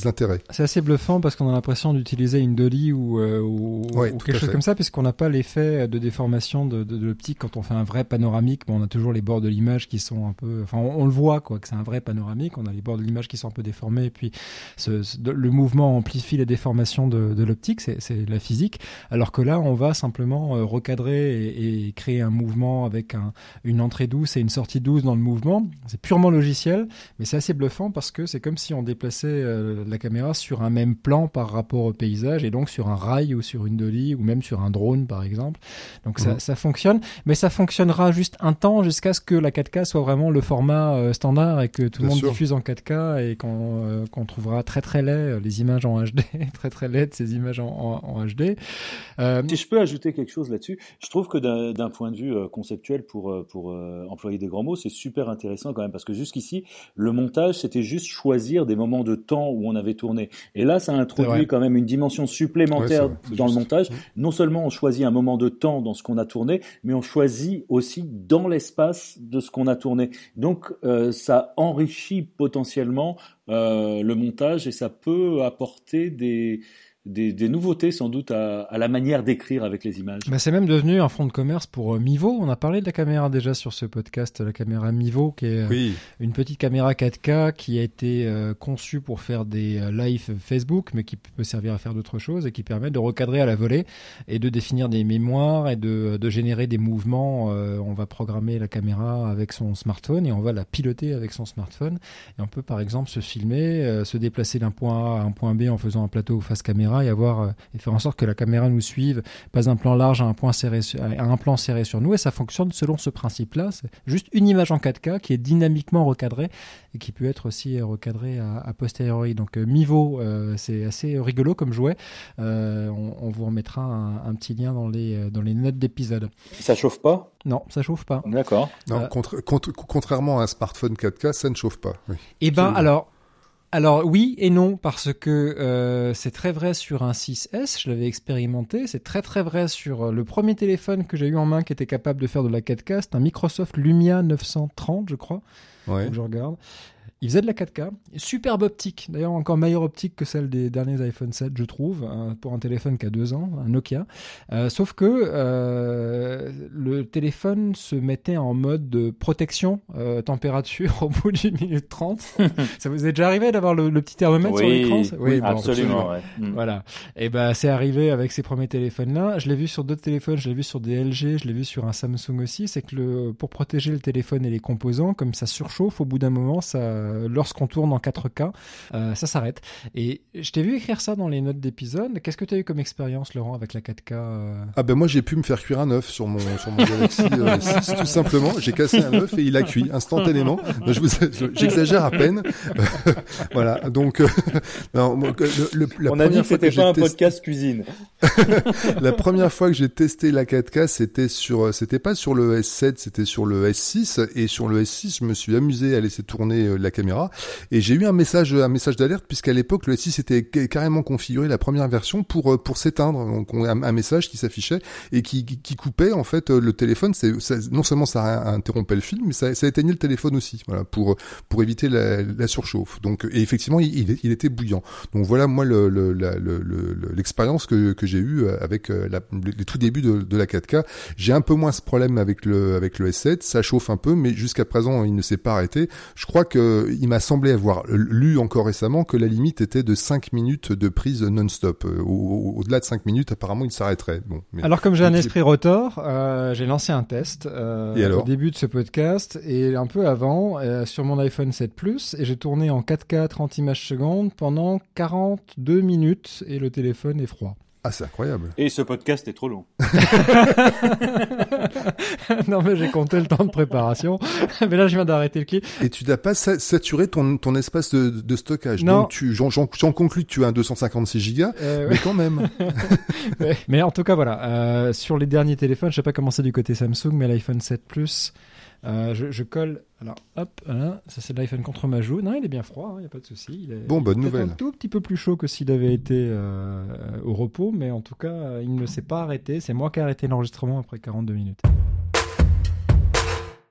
c'est assez bluffant parce qu'on a l'impression d'utiliser une dolly ou, euh, ou, ouais, ou quelque chose fait. Comme ça, puisqu'on n'a pas l'effet de déformation de, de, de l'optique quand on fait un vrai panoramique. Bon, on a toujours les bords de l'image qui sont un peu, enfin, on, on le voit quoi, que c'est un vrai panoramique. On a les bords de l'image qui sont un peu déformés, et puis ce, ce, le mouvement amplifie les déformations de, de l'optique. C'est, c'est la physique. Alors que là, on va simplement recadrer et, et créer un mouvement avec un, une entrée douce et une sortie douce dans le mouvement. C'est purement logiciel, mais c'est assez bluffant parce que c'est comme si on déplaçait euh, la caméra sur un même plan par rapport au paysage, et donc sur un rail ou sur une dolly ou même sur un drone par exemple. Donc mmh. ça, ça fonctionne, mais ça fonctionnera juste un temps jusqu'à ce que la quatre K soit vraiment le format euh, standard et que tout Bien le monde sûr. Diffuse en quatre K et qu'on, euh, qu'on trouvera très très laid les images en H D, très très laid ces images en, en, en H D. Euh... Si je peux ajouter quelque chose là-dessus, je trouve que d'un, d'un point de vue conceptuel, pour, pour euh, employer des grands mots, c'est super intéressant quand même, parce que jusqu'ici le montage c'était juste choisir des moments de temps où on avait tourné. Et là, ça introduit quand même une dimension supplémentaire ouais, c'est vrai, c'est dans juste. Le montage. Non seulement on choisit un moment de temps dans ce qu'on a tourné, mais on choisit aussi dans l'espace de ce qu'on a tourné. Donc, euh, ça enrichit potentiellement euh, le montage, et ça peut apporter des... Des, des nouveautés sans doute à, à la manière d'écrire avec les images. Bah, c'est même devenu un fonds de commerce pour euh, Mevo. On a parlé de la caméra déjà sur ce podcast, la caméra Mevo, qui est euh, oui. une petite caméra quatre K qui a été euh, conçue pour faire des euh, live Facebook, mais qui peut servir à faire d'autres choses et qui permet de recadrer à la volée et de définir des mémoires et de, de générer des mouvements. Euh, on va programmer la caméra avec son smartphone et on va la piloter avec son smartphone. Et on peut par exemple se filmer, euh, se déplacer d'un point A à un point B en faisant un plateau face caméra, et avoir et faire en sorte que la caméra nous suive, pas un plan large à un point serré sur, à un plan serré sur nous, et ça fonctionne selon ce principe-là. C'est juste une image en quatre K qui est dynamiquement recadrée et qui peut être aussi recadrée à, à posteriori. Donc euh, Mevo, euh, c'est assez rigolo comme jouet. Euh, on, on vous remettra un, un petit lien dans les dans les notes d'épisode. Ça chauffe pas ? Non, ça chauffe pas. D'accord. Non, euh, contra- contra- contrairement à un smartphone quatre K, ça ne chauffe pas. Oui. Et ben alors. Alors oui et non, parce que euh, c'est très vrai sur un six S, je l'avais expérimenté, c'est très très vrai sur le premier téléphone que j'ai eu en main qui était capable de faire de la quatre K, c'est un Microsoft Lumia neuf cent trente je crois, ouais. Donc je regarde. Il faisait de la quatre K, superbe optique, d'ailleurs encore meilleure optique que celle des derniers iPhone sept, je trouve, hein, pour un téléphone qui a deux ans, un Nokia. Euh, sauf que euh, le téléphone se mettait en mode de protection, euh, température au bout d'une minute trente. Ça vous est déjà arrivé d'avoir le, le petit thermomètre oui, sur l'écran ? Oui, oui bon, absolument. absolument. Ouais. Voilà. Et ben c'est arrivé avec ces premiers téléphones-là. Je l'ai vu sur d'autres téléphones, je l'ai vu sur des L G, je l'ai vu sur un Samsung aussi. C'est que le, pour protéger le téléphone et les composants, comme ça surchauffe, au bout d'un moment, ça... lorsqu'on tourne en quatre K, euh, ça s'arrête. Et je t'ai vu écrire ça dans les notes d'épisode. Qu'est-ce que tu as eu comme expérience, Laurent, avec la quatre K euh... Ah ben moi, j'ai pu me faire cuire un œuf sur mon, sur mon Galaxy euh, six, tout simplement. J'ai cassé un œuf et il a cuit instantanément. Je vous, je, j'exagère à peine. Euh, voilà. Donc, euh, non, le, le, la on a dit que c'était que pas un test... podcast cuisine. La première fois que j'ai testé la quatre K, c'était sur, c'était pas sur le S sept, c'était sur le S six. Et sur le S six, je me suis amusé à laisser tourner la caméra caméra. Et j'ai eu un message, un message d'alerte, puisqu'à l'époque, le S six était carrément configuré, la première version, pour, pour s'éteindre. Donc, on a un message qui s'affichait et qui, qui coupait, en fait, le téléphone. C'est, ça, non seulement ça interrompait le film, mais ça, ça éteignait le téléphone aussi, voilà, pour, pour éviter la, la surchauffe. Donc, et effectivement, il, il était bouillant. Donc, voilà, moi, le, le, la, le, le l'expérience que, que j'ai eue avec la, les tout débuts de, de la quatre K. J'ai un peu moins ce problème avec le, avec le S sept. Ça chauffe un peu, mais jusqu'à présent, il ne s'est pas arrêté. Je crois que il m'a semblé avoir lu encore récemment que la limite était de cinq minutes de prise non-stop. Au, au, au-delà de cinq minutes, apparemment, il s'arrêterait. Bon, mais... Alors, comme j'ai un esprit retors, euh, j'ai lancé un test euh, au début de ce podcast et un peu avant euh, sur mon iPhone sept Plus, et j'ai tourné en quatre K trente images secondes pendant quarante-deux minutes et le téléphone est froid. Ah, c'est incroyable. Et ce podcast est trop long. Non, mais j'ai compté le temps de préparation. Mais là, je viens d'arrêter le clip. Et tu n'as pas saturé ton, ton espace de, de stockage. Non. Donc, tu, j'en, j'en, j'en conclus que tu as un deux cent cinquante-six gigas, euh, mais ouais. Quand même. Ouais. Mais en tout cas, voilà. Euh, sur les derniers téléphones, je ne sais pas comment c'est du côté Samsung, mais l'iPhone sept Plus, euh, je, je colle... Alors, hop, hein, ça c'est de l'iPhone contre ma joue. Non, il est bien froid, il hein, n'y a pas de souci. Il est, bon, bonne nouvelle. Un tout petit peu plus chaud que s'il avait été euh, au repos, mais en tout cas, il ne s'est pas arrêté. C'est moi qui ai arrêté l'enregistrement après quarante-deux minutes.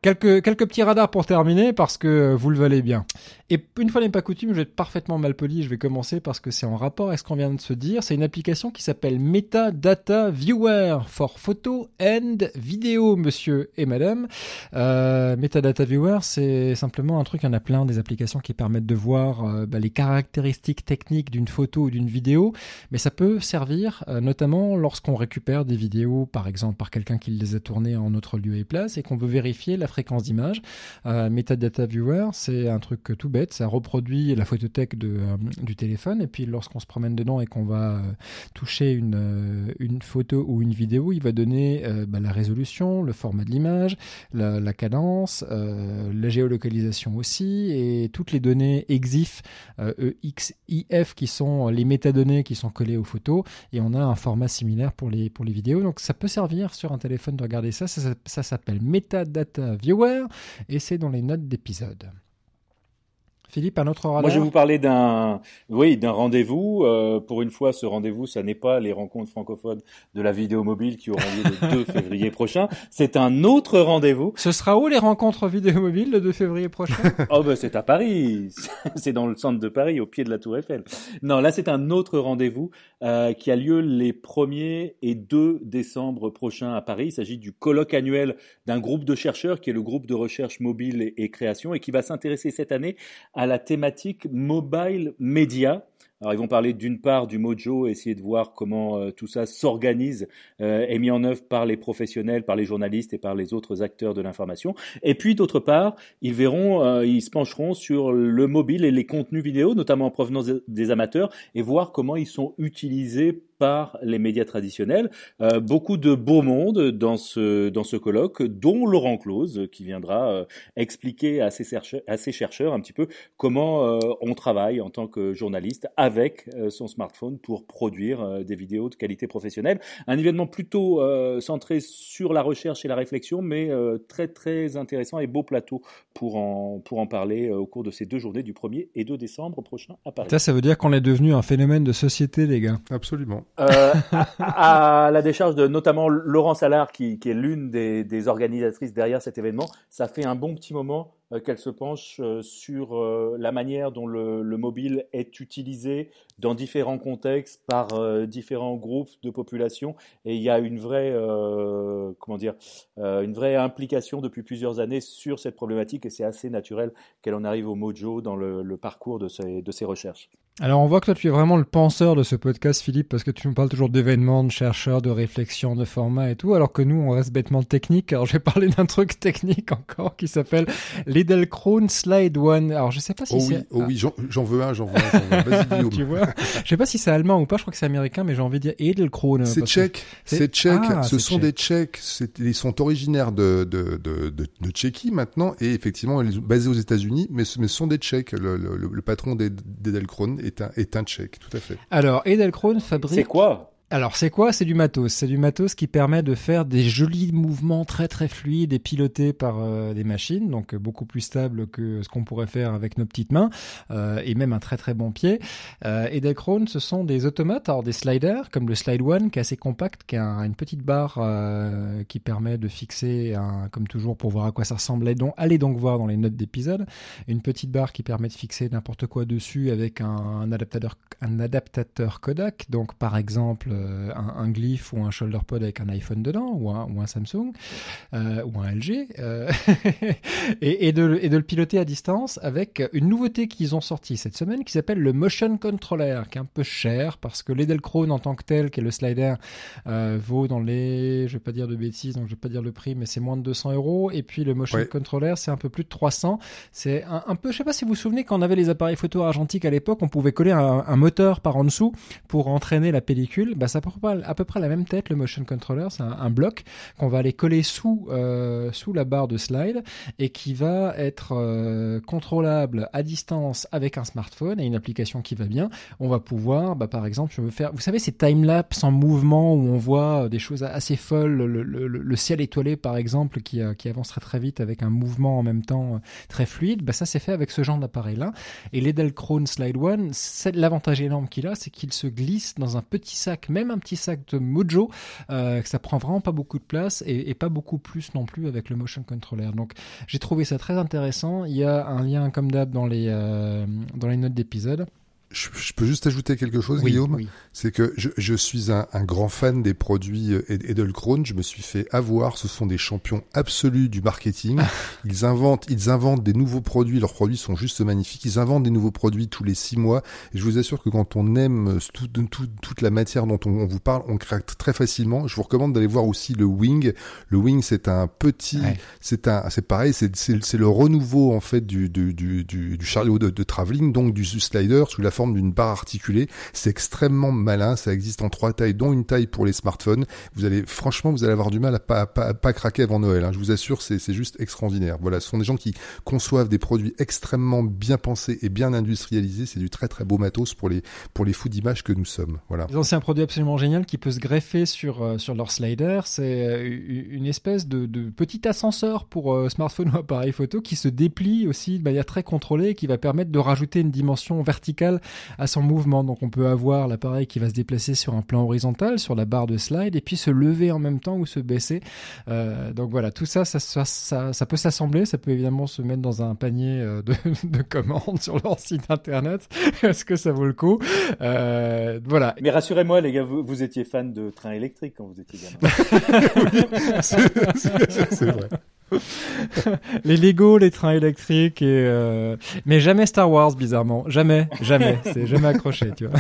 Quelques, quelques petits radars pour terminer, parce que vous le valez bien. Et une fois n'est pas coutume, je vais être parfaitement malpoli. Je vais commencer parce que c'est en rapport avec ce qu'on vient de se dire. C'est une application qui s'appelle Metadata Viewer for Photo and Vidéo, monsieur et madame. Euh, Metadata Viewer, c'est simplement un truc, il y en a plein, des applications qui permettent de voir euh, bah, les caractéristiques techniques d'une photo ou d'une vidéo. Mais ça peut servir euh, notamment lorsqu'on récupère des vidéos, par exemple, par quelqu'un qui les a tournées en autre lieu et place, et qu'on veut vérifier la fréquence d'image. Euh, Metadata Viewer, c'est un truc tout bête. Ça reproduit la photothèque de, euh, du téléphone, et puis lorsqu'on se promène dedans et qu'on va euh, toucher une, euh, une photo ou une vidéo, il va donner euh, bah, la résolution, le format de l'image, la, la cadence, euh, la géolocalisation aussi, et toutes les données E X I F, euh, E X I F, qui sont les métadonnées qui sont collées aux photos, et on a un format similaire pour les, pour les vidéos. Donc ça peut servir sur un téléphone de regarder ça, ça, ça, ça s'appelle Metadata Viewer, et c'est dans les notes d'épisode. Philippe, un autre radar. Moi, je vais vous parler d'un, oui, d'un rendez-vous. Euh, pour une fois, ce rendez-vous, ça n'est pas les rencontres francophones de la vidéo mobile qui auront lieu le deux février prochain. C'est un autre rendez-vous. Ce sera où, les rencontres vidéo mobile, le deux février prochain? Oh, ben, c'est à Paris. C'est dans le centre de Paris, au pied de la Tour Eiffel. Non, là, c'est un autre rendez-vous euh, qui a lieu les premier et deux décembre prochains à Paris. Il s'agit du colloque annuel d'un groupe de chercheurs qui est le groupe de recherche mobile et, et création, et qui va s'intéresser cette année à à la thématique mobile media. Alors, ils vont parler d'une part du mojo, essayer de voir comment euh, tout ça s'organise euh, et mis en œuvre par les professionnels, par les journalistes et par les autres acteurs de l'information. Et puis, d'autre part, ils verront, euh, ils se pencheront sur le mobile et les contenus vidéo, notamment en provenance des amateurs, et voir comment ils sont utilisés par les médias traditionnels. Euh, beaucoup de beau monde dans ce dans ce colloque, dont Laurent Close, qui viendra euh, expliquer à ses chercheurs, à ses chercheurs un petit peu comment euh, on travaille en tant que journaliste avec euh, son smartphone pour produire euh, des vidéos de qualité professionnelle. Un événement plutôt euh, centré sur la recherche et la réflexion, mais euh, très très intéressant, et beau plateau pour en pour en parler euh, au cours de ces deux journées du premier et deux décembre prochain à Paris. Ça, ça veut dire qu'on est devenu un phénomène de société, les gars. Absolument. euh, à, à la décharge de notamment Laurent Salard, qui, qui est l'une des, des organisatrices derrière cet événement, ça fait un bon petit moment euh, qu'elle se penche euh, sur euh, la manière dont le, le mobile est utilisé dans différents contextes par euh, différents groupes de population, et il y a une vraie euh, comment dire euh, une vraie implication depuis plusieurs années sur cette problématique, et c'est assez naturel qu'elle en arrive au mojo dans le, le parcours de ses, de ses recherches. Alors, on voit que toi, tu es vraiment le penseur de ce podcast, Philippe, parce que tu nous parles toujours d'événements, de chercheurs, de réflexions, de formats et tout, alors que nous, on reste bêtement technique. Alors, je vais parler d'un truc technique encore qui s'appelle l'Edelkrone SliderONE. Alors, je sais pas si oh c'est... Oui, oh ah. oui, j'en, j'en veux un, j'en veux un. Vas-y, Guillaume. Tu vois, je sais pas si c'est allemand ou pas, je crois que c'est américain, mais j'ai envie de dire Edelkrone. C'est tchèque, c'est... c'est tchèque, ah, ce c'est sont tchèque. Des tchèques, c'est... ils sont originaires de, de, de, de, de Tchéquie maintenant, et effectivement, basés aux États-Unis, mais ce sont des tchèques, le, le, le patron d'Edelkrone. Est un, est un tchèque, tout à fait. Alors, Edelkrone fabrique... C'est quoi ? Alors c'est quoi ? C'est du matos. C'est du matos qui permet de faire des jolis mouvements très très fluides et pilotés par euh, des machines, donc beaucoup plus stables que ce qu'on pourrait faire avec nos petites mains, euh, et même un très très bon pied. Euh, Edelkrone, ce sont des automates, alors des sliders, comme le SliderONE, qui est assez compact, qui a un, une petite barre euh, qui permet de fixer, un, comme toujours pour voir à quoi ça ressemblait, donc allez donc voir dans les notes d'épisode, une petite barre qui permet de fixer n'importe quoi dessus avec un, un, adaptateur, un adaptateur Kodak, donc par exemple... Un, un glyphe ou un shoulder pod avec un iPhone dedans ou un, ou un Samsung euh, ou un L G euh, et, et, de, et de le piloter à distance avec une nouveauté qu'ils ont sortie cette semaine qui s'appelle le Motion Controller, qui est un peu cher parce que l'Edelkrone en tant que tel, qui est le slider, euh, vaut dans les, je vais pas dire de bêtises donc je vais pas dire le prix, mais c'est moins de deux cents euros, et puis le Motion ouais. Controller c'est un peu plus de trois cents. C'est un, un peu, je sais pas si vous vous souvenez, quand on avait les appareils photo argentiques à l'époque, on pouvait coller un, un moteur par en dessous pour entraîner la pellicule. Bah, ça a à peu près la même tête, le motion controller, c'est un, un bloc qu'on va aller coller sous, euh, sous la barre de slide et qui va être euh, contrôlable à distance avec un smartphone et une application qui va bien. On va pouvoir, bah, par exemple, je veux faire, vous savez, ces time-lapse en mouvement où on voit des choses assez folles, le, le, le ciel étoilé par exemple qui, euh, qui avance très très vite avec un mouvement en même temps euh, très fluide, bah, ça c'est fait avec ce genre d'appareil-là. Et l'Edelkrone SliderONE, c'est l'avantage énorme qu'il a, c'est qu'il se glisse dans un petit sac, même un petit sac de mojo, euh, que ça prend vraiment pas beaucoup de place et, et pas beaucoup plus non plus avec le motion controller. Donc j'ai trouvé ça très intéressant. Il y a un lien comme d'hab dans les euh, dans les notes d'épisode. Je, je peux juste ajouter quelque chose, oui, Guillaume. Oui. C'est que je, je suis un, un grand fan des produits Edelkrone. Je me suis fait avoir. Ce sont des champions absolus du marketing. Ils inventent, ils inventent des nouveaux produits. Leurs produits sont juste magnifiques. Ils inventent des nouveaux produits tous les six mois. Et je vous assure que quand on aime tout, tout, toute la matière dont on, on vous parle, on craque très facilement. Je vous recommande d'aller voir aussi le Wing. Le Wing, c'est un petit, ouais. c'est un, c'est pareil, c'est, c'est, c'est le renouveau en fait du, du, du, du, du chariot de, de travelling, donc du slider sous la forme d'une barre articulée. C'est extrêmement malin, ça existe en trois tailles, dont une taille pour les smartphones. Vous allez, franchement, vous allez avoir du mal à pas, à pas, à pas craquer avant Noël, hein. Je vous assure, c'est, c'est juste extraordinaire. Voilà, ce sont des gens qui conçoivent des produits extrêmement bien pensés et bien industrialisés. C'est du très très beau matos pour les, pour les fous d'images que nous sommes. Voilà. C'est un produit absolument génial qui peut se greffer sur, euh, sur leur slider. C'est euh, une espèce de, de petit ascenseur pour euh, smartphone ou appareil photo qui se déplie aussi de manière très contrôlée et qui va permettre de rajouter une dimension verticale à son mouvement. Donc on peut avoir l'appareil qui va se déplacer sur un plan horizontal, sur la barre de slide, et puis se lever en même temps ou se baisser. Euh, donc voilà, tout ça ça, ça, ça, ça peut s'assembler, ça peut évidemment se mettre dans un panier de, de commandes sur leur site internet. Est-ce que ça vaut le coup ? euh, Voilà. Mais rassurez-moi les gars, vous, vous étiez fan de train électrique quand vous étiez gamin. Oui, c'est, c'est, c'est vrai. Les Lego, les trains électriques et euh... mais jamais Star Wars, bizarrement, jamais, jamais, c'est jamais accroché, tu vois.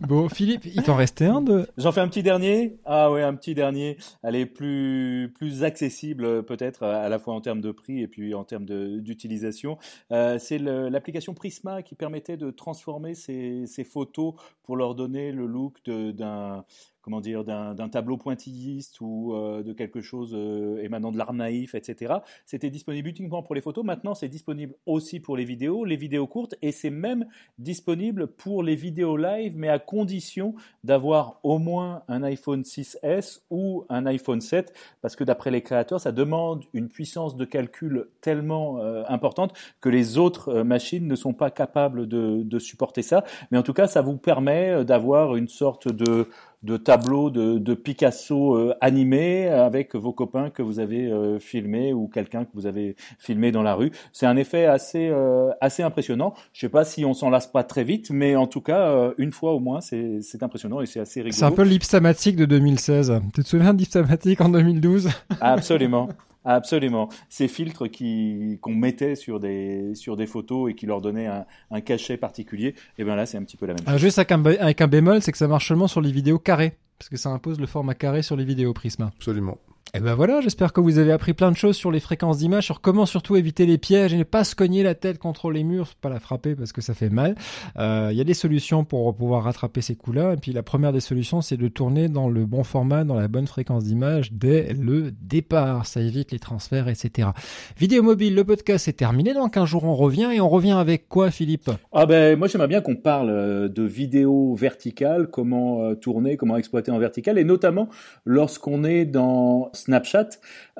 Bon, Philippe, il t'en restait un de... J'en fais un petit dernier. Ah ouais, un petit dernier. Allez, plus plus accessible peut-être à la fois en termes de prix et puis en termes de, d'utilisation. Euh, c'est le, l'application Prisma qui permettait de transformer ces ces photos pour leur donner le look de, d'un comment dire, d'un, d'un tableau pointilliste ou euh, de quelque chose euh, émanant de l'art naïf, et cetera. C'était disponible uniquement pour les photos. Maintenant, c'est disponible aussi pour les vidéos, les vidéos courtes, et c'est même disponible pour les vidéos live, mais à condition d'avoir au moins un iPhone six S ou un iPhone sept, parce que d'après les créateurs, ça demande une puissance de calcul tellement euh, importante que les autres euh, machines ne sont pas capables de, de supporter ça. Mais en tout cas, ça vous permet d'avoir une sorte de... de tableaux de, de Picasso euh, animés avec vos copains que vous avez euh, filmés ou quelqu'un que vous avez filmé dans la rue. C'est un effet assez euh, assez impressionnant. Je sais pas si on s'en lasse pas très vite, mais en tout cas euh, une fois au moins c'est c'est impressionnant et c'est assez rigolo. C'est un peu l'hipstamatique de deux mille seize. Tu te souviens de l'hipstamatique en deux mille douze ? Absolument. Absolument. Ces filtres qui, qu'on mettait sur des, sur des photos et qui leur donnaient un, un cachet particulier, et bien là, c'est un petit peu la même chose. Alors juste avec un, avec un bémol, c'est que ça marche seulement sur les vidéos carrées, parce que ça impose le format carré sur les vidéos Prisma. Absolument. Et ben voilà, j'espère que vous avez appris plein de choses sur les fréquences d'image, sur comment surtout éviter les pièges et ne pas se cogner la tête contre les murs, pas la frapper parce que ça fait mal. Euh, y a des solutions pour pouvoir rattraper ces coups-là. Et puis la première des solutions, c'est de tourner dans le bon format, dans la bonne fréquence d'image dès le départ. Ça évite les transferts, et cetera. Vidéo mobile, le podcast est terminé. Dans quinze jours, on revient. Et on revient avec quoi, Philippe ? Ah ben moi, j'aimerais bien qu'on parle de vidéo verticale, comment tourner, comment exploiter en verticale, et notamment lorsqu'on est dans Snapchat,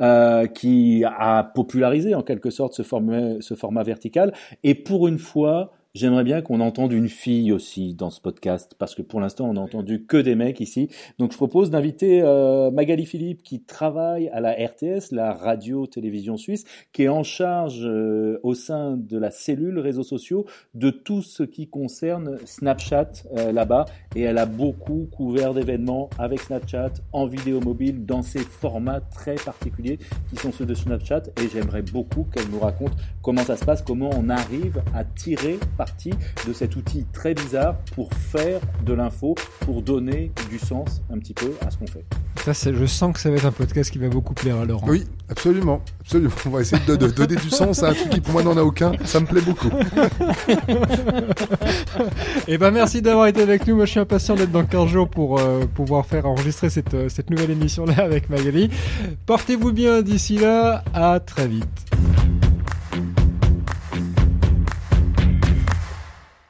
euh, qui a popularisé en quelque sorte ce format, ce format vertical. Et pour une fois, j'aimerais bien qu'on entende une fille aussi dans ce podcast, parce que pour l'instant, on n'a entendu que des mecs ici. Donc, je propose d'inviter euh, Magali Philippe, qui travaille à la R T S, la radio-télévision suisse, qui est en charge euh, au sein de la cellule réseaux sociaux de tout ce qui concerne Snapchat euh, là-bas. Et elle a beaucoup couvert d'événements avec Snapchat, en vidéo mobile, dans ces formats très particuliers qui sont ceux de Snapchat. Et j'aimerais beaucoup qu'elle nous raconte comment ça se passe, comment on arrive à tirer de cet outil très bizarre pour faire de l'info, pour donner du sens un petit peu à ce qu'on fait. Ça, c'est, je sens que ça va être un podcast qui va beaucoup plaire à Laurent. Oui, absolument. absolument. On va essayer de, de, de donner du sens à un truc qui pour moi n'en a aucun. Ça me plaît beaucoup. Et ben merci d'avoir été avec nous. Moi, je suis impatient d'être dans quinze jours pour euh, pouvoir faire enregistrer cette, cette nouvelle émission-là avec Magali. Portez-vous bien d'ici là. À très vite.